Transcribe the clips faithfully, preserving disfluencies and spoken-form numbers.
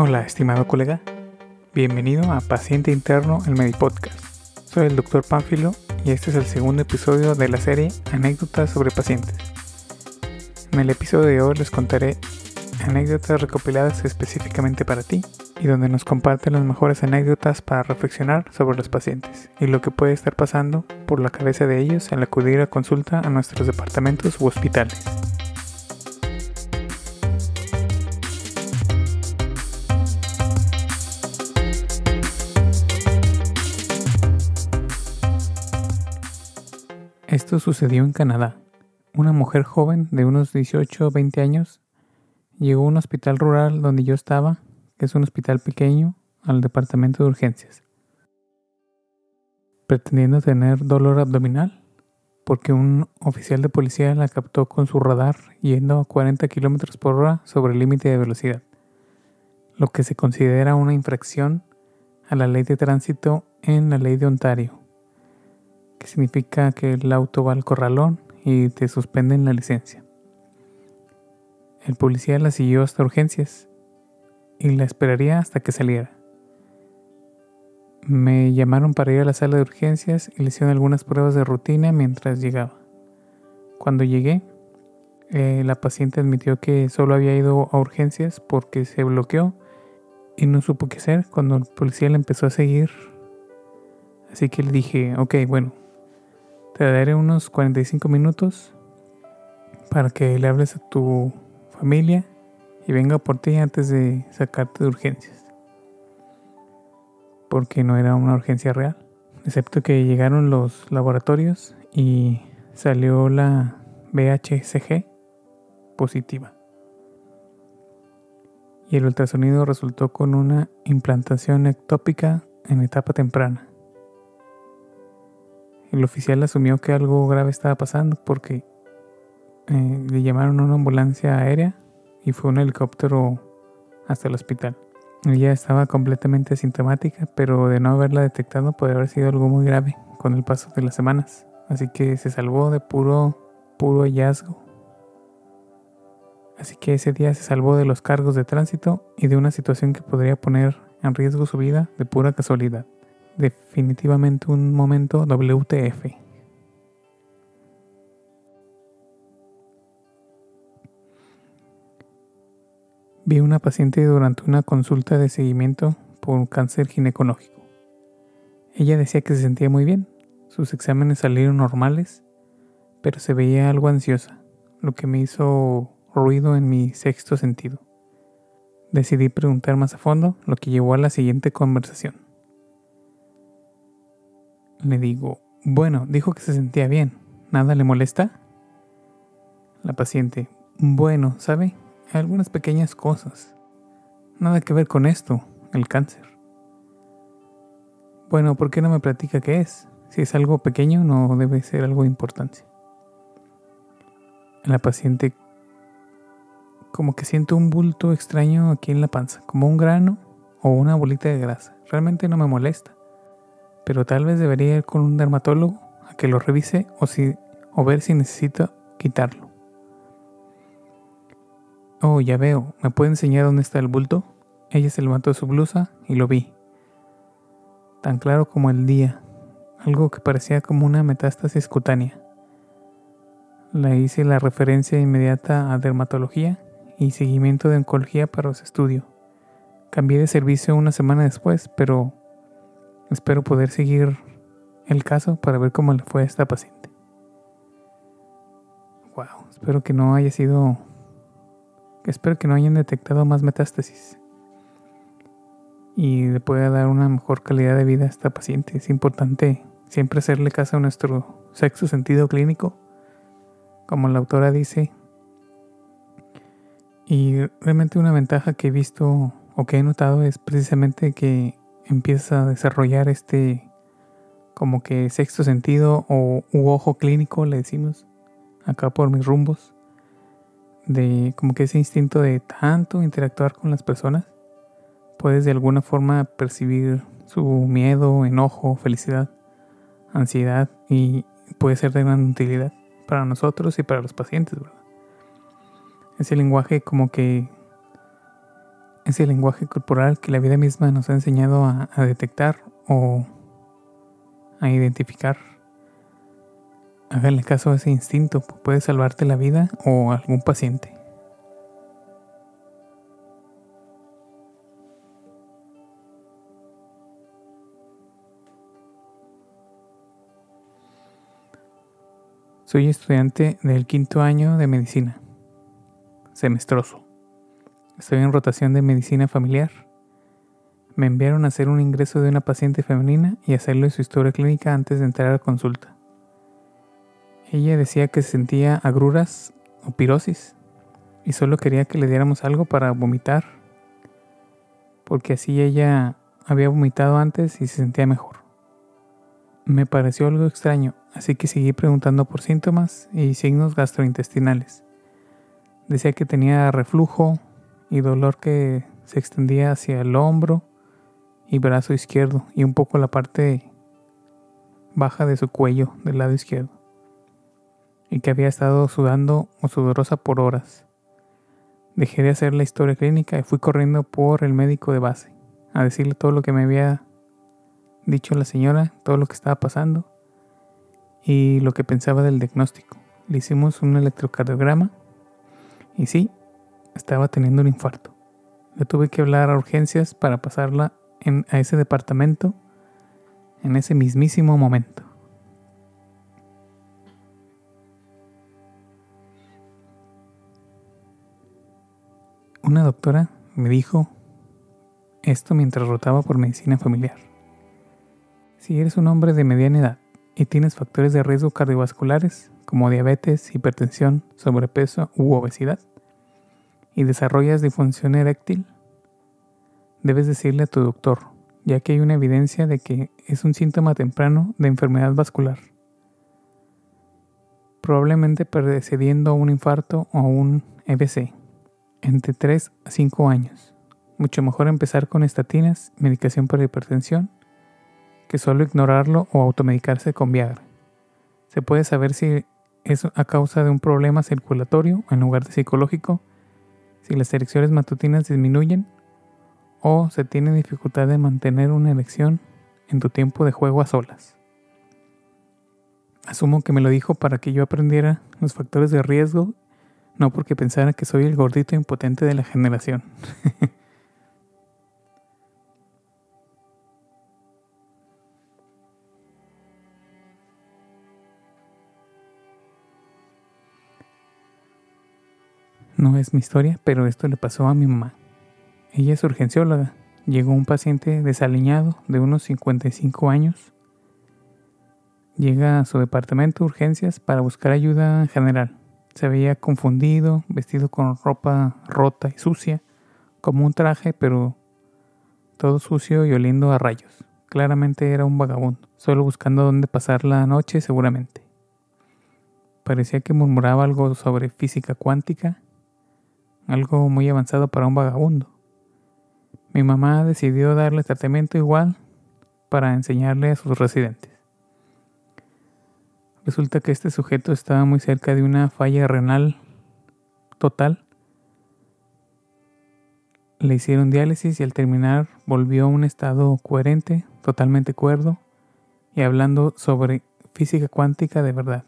Hola, estimado colega. Bienvenido a Paciente Interno, el Medipodcast. Soy el doctor Pánfilo y este es el segundo episodio de la serie Anécdotas sobre pacientes. En el episodio de hoy les contaré anécdotas recopiladas específicamente para ti y donde nos comparten las mejores anécdotas para reflexionar sobre los pacientes y lo que puede estar pasando por la cabeza de ellos al acudir a consulta a nuestros departamentos u hospitales. Esto sucedió en Canadá. Una mujer joven de unos dieciocho o veinte años llegó a un hospital rural donde yo estaba, que es un hospital pequeño, al departamento de urgencias, pretendiendo tener dolor abdominal, porque un oficial de policía la captó con su radar yendo a cuarenta kilómetros por hora sobre el límite de velocidad, lo que se considera una infracción a la ley de tránsito en la ley de Ontario, que significa que el auto va al corralón y te suspenden la licencia. El policía la siguió hasta urgencias y la esperaría hasta que saliera. Me llamaron para ir a la sala de urgencias y le hicieron algunas pruebas de rutina mientras llegaba. Cuando llegué, eh, la paciente admitió que solo había ido a urgencias porque se bloqueó y no supo qué hacer cuando el policía la empezó a seguir. Así que le dije, ok, bueno, te daré unos cuarenta y cinco minutos para que le hables a tu familia y venga por ti antes de sacarte de urgencias. Porque no era una urgencia real, excepto que llegaron los laboratorios y salió la B H C G positiva. Y el ultrasonido resultó con una implantación ectópica en etapa temprana. El oficial asumió que algo grave estaba pasando porque eh, le llamaron a una ambulancia aérea y fue un helicóptero hasta el hospital. Ella estaba completamente asintomática, pero de no haberla detectado podría haber sido algo muy grave con el paso de las semanas. Así que se salvó de puro, puro hallazgo. Así que ese día se salvó de los cargos de tránsito y de una situación que podría poner en riesgo su vida de pura casualidad. Definitivamente un momento W T F. Vi una paciente durante una consulta de seguimiento por un cáncer ginecológico. Ella decía que se sentía muy bien, sus exámenes salieron normales, pero se veía algo ansiosa, lo que me hizo ruido en mi sexto sentido. Decidí preguntar más a fondo, lo que llevó a la siguiente conversación. Le digo, bueno, dijo que se sentía bien, ¿nada le molesta? La paciente, bueno, ¿sabe? Hay algunas pequeñas cosas. Nada que ver con esto, el cáncer. Bueno, ¿por qué no me platica qué es? Si es algo pequeño, no debe ser algo de importancia. La paciente, como que siento un bulto extraño aquí en la panza, como un grano o una bolita de grasa. Realmente no me molesta, pero tal vez debería ir con un dermatólogo a que lo revise o, si, o ver si necesita quitarlo. Oh, ya veo, ¿me puede enseñar dónde está el bulto? Ella se levantó de su blusa y lo vi. Tan claro como el día, algo que parecía como una metástasis cutánea. Le hice la referencia inmediata a dermatología y seguimiento de oncología para su estudio. Cambié de servicio una semana después, pero espero poder seguir el caso para ver cómo le fue a esta paciente. Wow, espero que no haya sido... Espero que no hayan detectado más metástasis. Y le pueda dar una mejor calidad de vida a esta paciente. Es importante siempre hacerle caso a nuestro sexto sentido clínico, como la autora dice. Y realmente una ventaja que he visto o que he notado es precisamente que empieza a desarrollar este como que sexto sentido o u ojo clínico, le decimos acá por mis rumbos, de como que ese instinto de tanto interactuar con las personas puedes de alguna forma percibir su miedo, enojo, felicidad, ansiedad, y puede ser de gran utilidad para nosotros y para los pacientes, ¿verdad? Ese lenguaje como que es el lenguaje corporal que la vida misma nos ha enseñado a, a detectar o a identificar. Háganle caso a ese instinto, pues puede salvarte la vida o algún paciente. Soy estudiante del quinto año de medicina, semestroso. Estoy en rotación de medicina familiar. Me enviaron a hacer un ingreso de una paciente femenina y hacerle su historia clínica antes de entrar a la consulta. Ella decía que sentía agruras o pirosis y solo quería que le diéramos algo para vomitar, porque así ella había vomitado antes y se sentía mejor. Me pareció algo extraño, así que seguí preguntando por síntomas y signos gastrointestinales. Decía que tenía reflujo y dolor que se extendía hacia el hombro y brazo izquierdo y un poco la parte baja de su cuello del lado izquierdo, y que había estado sudando o sudorosa por horas. Dejé de hacer la historia clínica y fui corriendo por el médico de base a decirle todo lo que me había dicho la señora, todo lo que estaba pasando y lo que pensaba del diagnóstico. Le hicimos un electrocardiograma y sí, estaba teniendo un infarto. Le tuve que hablar a urgencias para pasarla en, a ese departamento en ese mismísimo momento. Una doctora me dijo esto mientras rotaba por medicina familiar. Si eres un hombre de mediana edad y tienes factores de riesgo cardiovasculares como diabetes, hipertensión, sobrepeso u obesidad y desarrollas disfunción eréctil, debes decirle a tu doctor, ya que hay una evidencia de que es un síntoma temprano de enfermedad vascular, probablemente precediendo a un infarto o un E B C. Entre tres a cinco años. Mucho mejor empezar con estatinas, medicación para hipertensión, que solo ignorarlo o automedicarse con Viagra. Se puede saber si es a causa de un problema circulatorio en lugar de psicológico, si las erecciones matutinas disminuyen o se tiene dificultad de mantener una erección en tu tiempo de juego a solas. Asumo que me lo dijo para que yo aprendiera los factores de riesgo, no porque pensara que soy el gordito impotente de la generación. No es mi historia, pero esto le pasó a mi mamá. Ella es urgencióloga. Llegó un paciente desaliñado de unos cincuenta y cinco años. Llega a su departamento de urgencias para buscar ayuda en general. Se veía confundido, vestido con ropa rota y sucia, como un traje, pero todo sucio y oliendo a rayos. Claramente era un vagabundo, solo buscando dónde pasar la noche seguramente. Parecía que murmuraba algo sobre física cuántica, algo muy avanzado para un vagabundo. Mi mamá decidió darle tratamiento igual para enseñarle a sus residentes. Resulta que este sujeto estaba muy cerca de una falla renal total. Le hicieron diálisis y al terminar volvió a un estado coherente, totalmente cuerdo y hablando sobre física cuántica de verdad.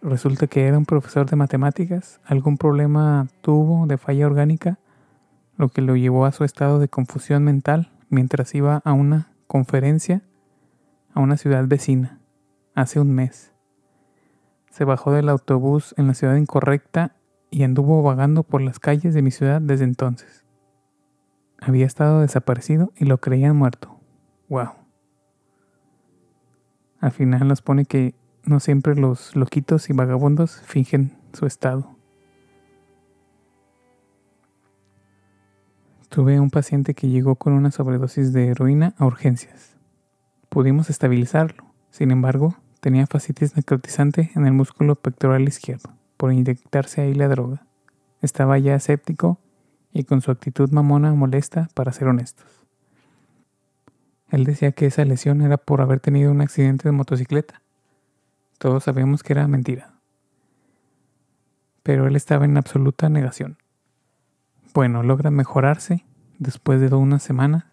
Resulta que era un profesor de matemáticas, algún problema tuvo de falla orgánica, lo que lo llevó a su estado de confusión mental mientras iba a una conferencia a una ciudad vecina hace un mes. Se bajó del autobús en la ciudad incorrecta y anduvo vagando por las calles de mi ciudad desde entonces. Había estado desaparecido y lo creían muerto. ¡Wow! Al final nos pone que no siempre los loquitos y vagabundos fingen su estado. Tuve un paciente que llegó con una sobredosis de heroína a urgencias. Pudimos estabilizarlo. Sin embargo, tenía fascitis necrotizante en el músculo pectoral izquierdo por inyectarse ahí la droga. Estaba ya escéptico y con su actitud mamona molesta, para ser honestos. Él decía que esa lesión era por haber tenido un accidente de motocicleta. Todos sabíamos que era mentira, pero él estaba en absoluta negación. Bueno, logra mejorarse después de una semana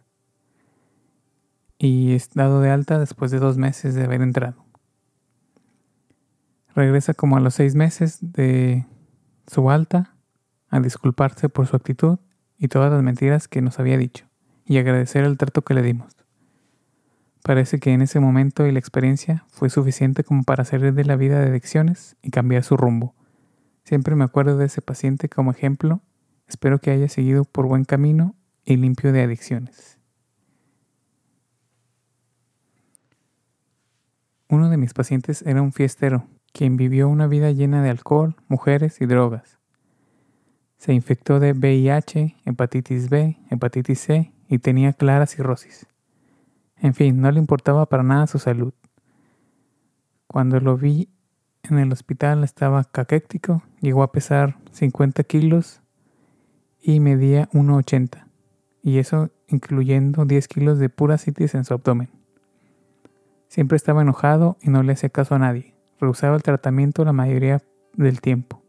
y es dado de alta después de dos meses de haber entrado. Regresa como a los seis meses de su alta a disculparse por su actitud y todas las mentiras que nos había dicho y agradecer el trato que le dimos. Parece que en ese momento y la experiencia fue suficiente como para salir de la vida de adicciones y cambiar su rumbo. Siempre me acuerdo de ese paciente como ejemplo. Espero que haya seguido por buen camino y limpio de adicciones. Uno de mis pacientes era un fiestero, quien vivió una vida llena de alcohol, mujeres y drogas. Se infectó de V I H, hepatitis B, hepatitis C y tenía clara cirrosis. En fin, no le importaba para nada su salud. Cuando lo vi en el hospital estaba caquético, llegó a pesar cincuenta kilos y medía uno ochenta, y eso incluyendo diez kilos de pura citis en su abdomen. Siempre estaba enojado y no le hacía caso a nadie. Rehusaba el tratamiento la mayoría del tiempo.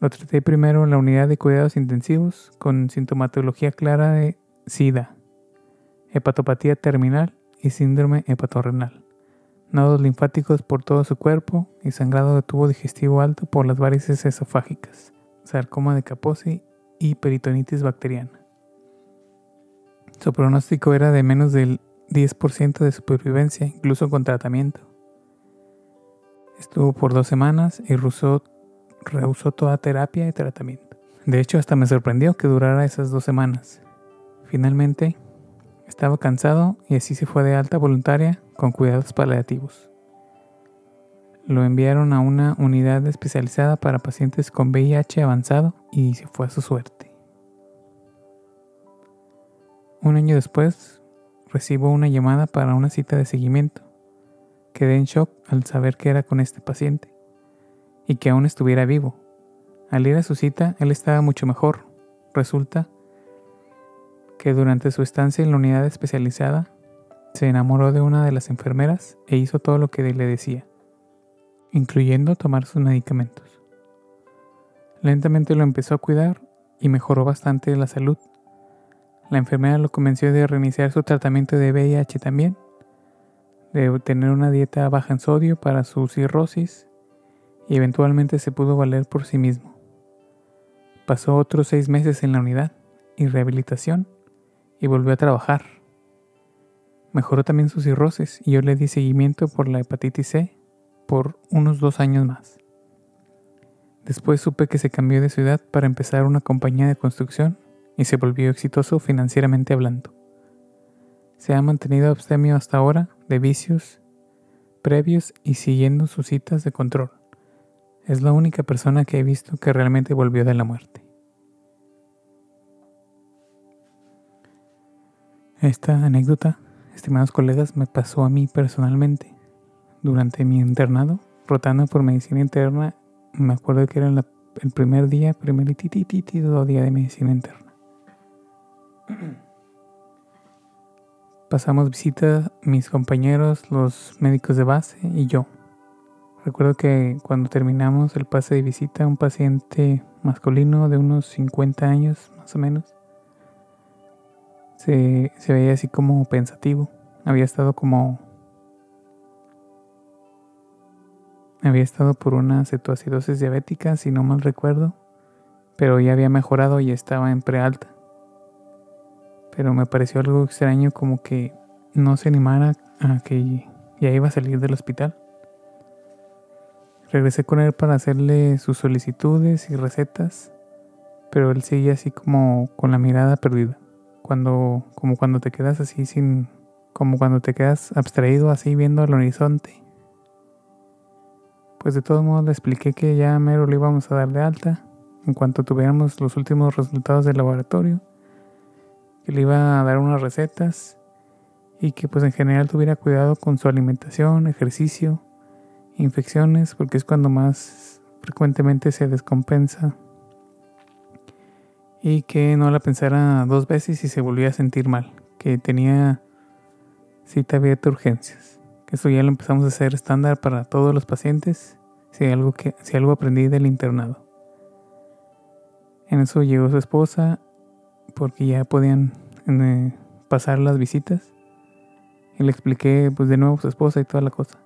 Lo traté primero en la unidad de cuidados intensivos con sintomatología clara de SIDA, hepatopatía terminal y síndrome hepatorrenal, nodos linfáticos por todo su cuerpo y sangrado de tubo digestivo alto por las varices esofágicas, sarcoma de Kaposi y peritonitis bacteriana. Su pronóstico era de menos del diez por ciento de supervivencia, incluso con tratamiento. Estuvo por dos semanas y rehusó, rehusó toda terapia y tratamiento. De hecho, hasta me sorprendió que durara esas dos semanas. Finalmente, estaba cansado y así se fue de alta voluntaria con cuidados paliativos. Lo enviaron a una unidad especializada para pacientes con V I H avanzado y se fue a su suerte. Un año después, recibo una llamada para una cita de seguimiento. Quedé en shock al saber que era con este paciente y que aún estuviera vivo. Al ir a su cita, él estaba mucho mejor. Resulta que durante su estancia en la unidad especializada se enamoró de una de las enfermeras e hizo todo lo que le decía, incluyendo tomar sus medicamentos. Lentamente lo empezó a cuidar y mejoró bastante la salud. La enfermera lo convenció de reiniciar su tratamiento de V I H también, de tener una dieta baja en sodio para su cirrosis y eventualmente se pudo valer por sí mismo. Pasó otros seis meses en la unidad y rehabilitación y volvió a trabajar. Mejoró también su cirrosis y yo le di seguimiento por la hepatitis C por unos dos años más. Después supe que se cambió de ciudad para empezar una compañía de construcción y se volvió exitoso financieramente hablando. Se ha mantenido abstemio hasta ahora de vicios previos y siguiendo sus citas de control. Es la única persona que he visto que realmente volvió de la muerte. Esta anécdota, estimados colegas, me pasó a mí personalmente. Durante mi internado, rotando por medicina interna, me acuerdo que era la, el primer día, primer y tititito día de medicina interna. Pasamos visitas mis compañeros, los médicos de base y yo. Recuerdo que cuando terminamos el pase de visita, un paciente masculino de unos cincuenta años más o menos, se, se veía así como pensativo. Había estado como... Había estado por una cetoacidosis diabética, si no mal recuerdo, pero ya había mejorado y estaba en prealta. Pero me pareció algo extraño como que no se animara a que ya iba a salir del hospital. Regresé con él para hacerle sus solicitudes y recetas, pero él seguía así como con la mirada perdida. Cuando, como cuando te quedas así sin... como cuando te quedas abstraído así viendo al horizonte. Pues de todos modos le expliqué que ya mero le íbamos a dar de alta en cuanto tuviéramos los últimos resultados del laboratorio, que le iba a dar unas recetas y que pues en general tuviera cuidado con su alimentación, ejercicio, infecciones, porque es cuando más frecuentemente se descompensa, y que no la pensara dos veces si se volvía a sentir mal, que tenía cita abierta a urgencias. Eso ya lo empezamos a hacer estándar para todos los pacientes, si algo, que, si algo aprendí del internado. En eso llegó su esposa, porque ya podían eh, pasar las visitas. Y le expliqué pues de nuevo a su esposa y toda la cosa.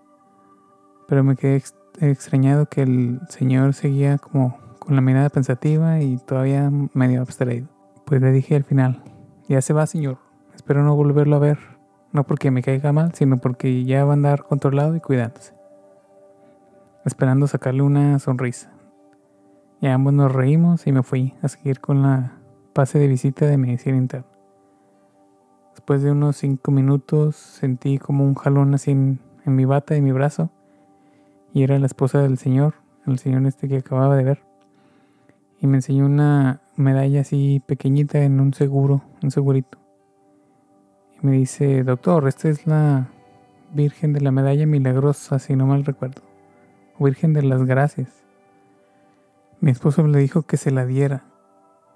Pero me quedé ex- extrañado que el señor seguía como con la mirada pensativa y todavía medio abstraído. Pues le dije al final, ya se va, señor, espero no volverlo a ver. No porque me caiga mal, sino porque ya va a andar controlado y cuidándose. Esperando sacarle una sonrisa. Y ambos nos reímos y me fui a seguir con la pase de visita de medicina interna. Después de unos cinco minutos sentí como un jalón así en, en mi bata y mi brazo. Y era la esposa del señor, el señor este que acababa de ver. Y me enseñó una medalla así pequeñita en un seguro, un segurito. Y me dice, doctor, esta es la Virgen de la Medalla Milagrosa, si no mal recuerdo. O Virgen de las Gracias. Mi esposo le dijo que se la diera.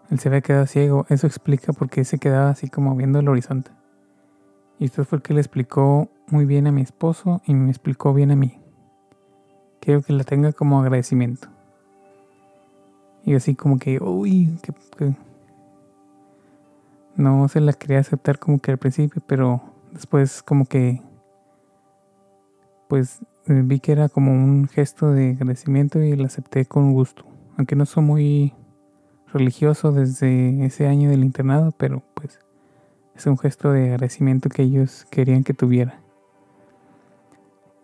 Él se había quedado ciego, eso explica por qué se quedaba así como viendo el horizonte. Y esto fue el que le explicó muy bien a mi esposo y me explicó bien a mí. Quiero que la tenga como agradecimiento. Y así como que, uy, que, que... no se la quería aceptar como que al principio, pero después como que, pues vi que era como un gesto de agradecimiento y la acepté con gusto. Aunque no soy muy religioso desde ese año del internado, pero pues es un gesto de agradecimiento que ellos querían que tuviera.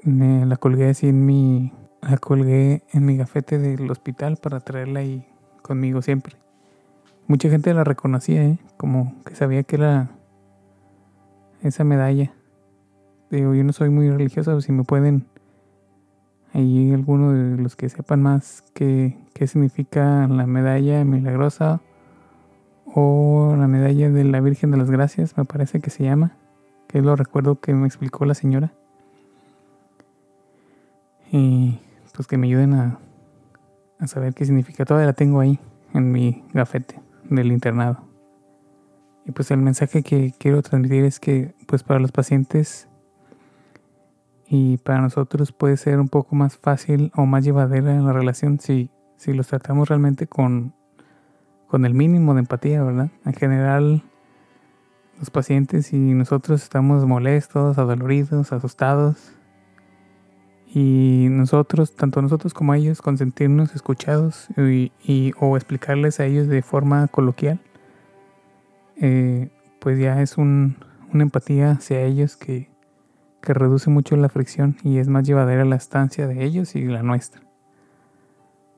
Me la colgué así en mi... La colgué en mi gafete del hospital para traerla ahí conmigo siempre. Mucha gente la reconocía, ¿eh? Como que sabía que era esa medalla. Digo, yo no soy muy religioso, si me pueden... Ahí alguno de los que sepan más qué, qué significa la medalla milagrosa o la medalla de la Virgen de las Gracias, me parece que se llama, que es lo recuerdo que me explicó la señora. Y... pues que me ayuden a, a saber qué significa. Todavía la tengo ahí en mi gafete del internado. Y pues el mensaje que quiero transmitir es que pues para los pacientes y para nosotros puede ser un poco más fácil o más llevadera la relación si, si los tratamos realmente con, con el mínimo de empatía, ¿verdad? En general los pacientes y nosotros estamos molestos, adoloridos, asustados. Y nosotros, tanto nosotros como ellos, con sentirnos escuchados y, y, o explicarles a ellos de forma coloquial, eh, pues ya es un, una empatía hacia ellos que, que reduce mucho la fricción y es más llevadera la estancia de ellos y la nuestra.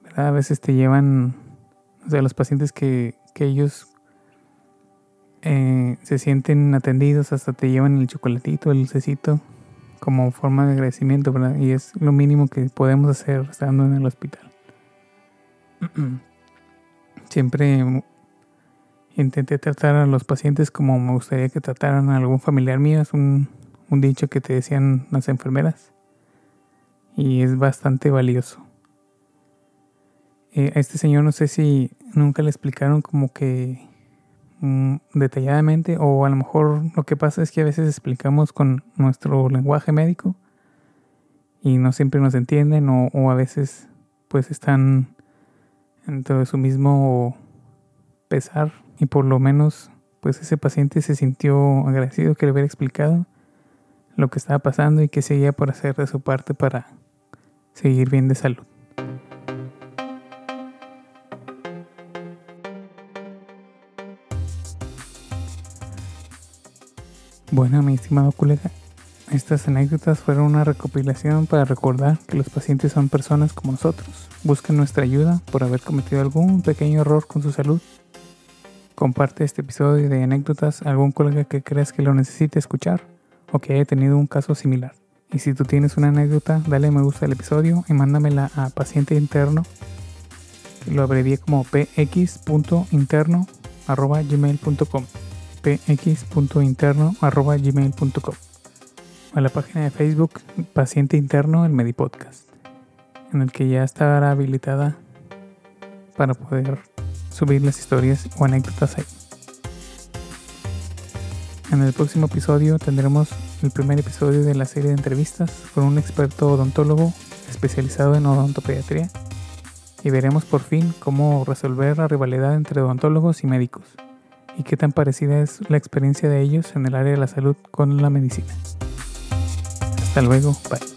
¿Verdad? A veces te llevan, o sea, los pacientes que, que ellos eh, se sienten atendidos, hasta te llevan el chocolatito, el dulcecito, como forma de agradecimiento, ¿verdad? Y es lo mínimo que podemos hacer estando en el hospital. Siempre intenté tratar a los pacientes como me gustaría que trataran a algún familiar mío. Es un, un dicho que te decían las enfermeras. Y es bastante valioso. Eh, a este señor no sé si nunca le explicaron como que detalladamente, o a lo mejor lo que pasa es que a veces explicamos con nuestro lenguaje médico y no siempre nos entienden, o, o a veces pues están dentro de su mismo pesar, y por lo menos pues ese paciente se sintió agradecido que le hubiera explicado lo que estaba pasando y que seguía por hacer de su parte para seguir bien de salud. Bueno, mi estimado colega, estas anécdotas fueron una recopilación para recordar que los pacientes son personas como nosotros. Buscan nuestra ayuda por haber cometido algún pequeño error con su salud. Comparte este episodio de anécdotas a algún colega que creas que lo necesite escuchar o que haya tenido un caso similar. Y si tú tienes una anécdota, dale me gusta al episodio y mándamela a Paciente Interno, que lo abrevié como p x punto interno arroba gmail punto com. p x punto interno arroba gmail punto com, a la página de Facebook Paciente Interno el Medipodcast, en el que ya estará habilitada para poder subir las historias o anécdotas ahí. En el próximo episodio tendremos el primer episodio de la serie de entrevistas con un experto odontólogo especializado en odontopediatría, y veremos por fin cómo resolver la rivalidad entre odontólogos y médicos y qué tan parecida es la experiencia de ellos en el área de la salud con la medicina. Hasta luego, bye.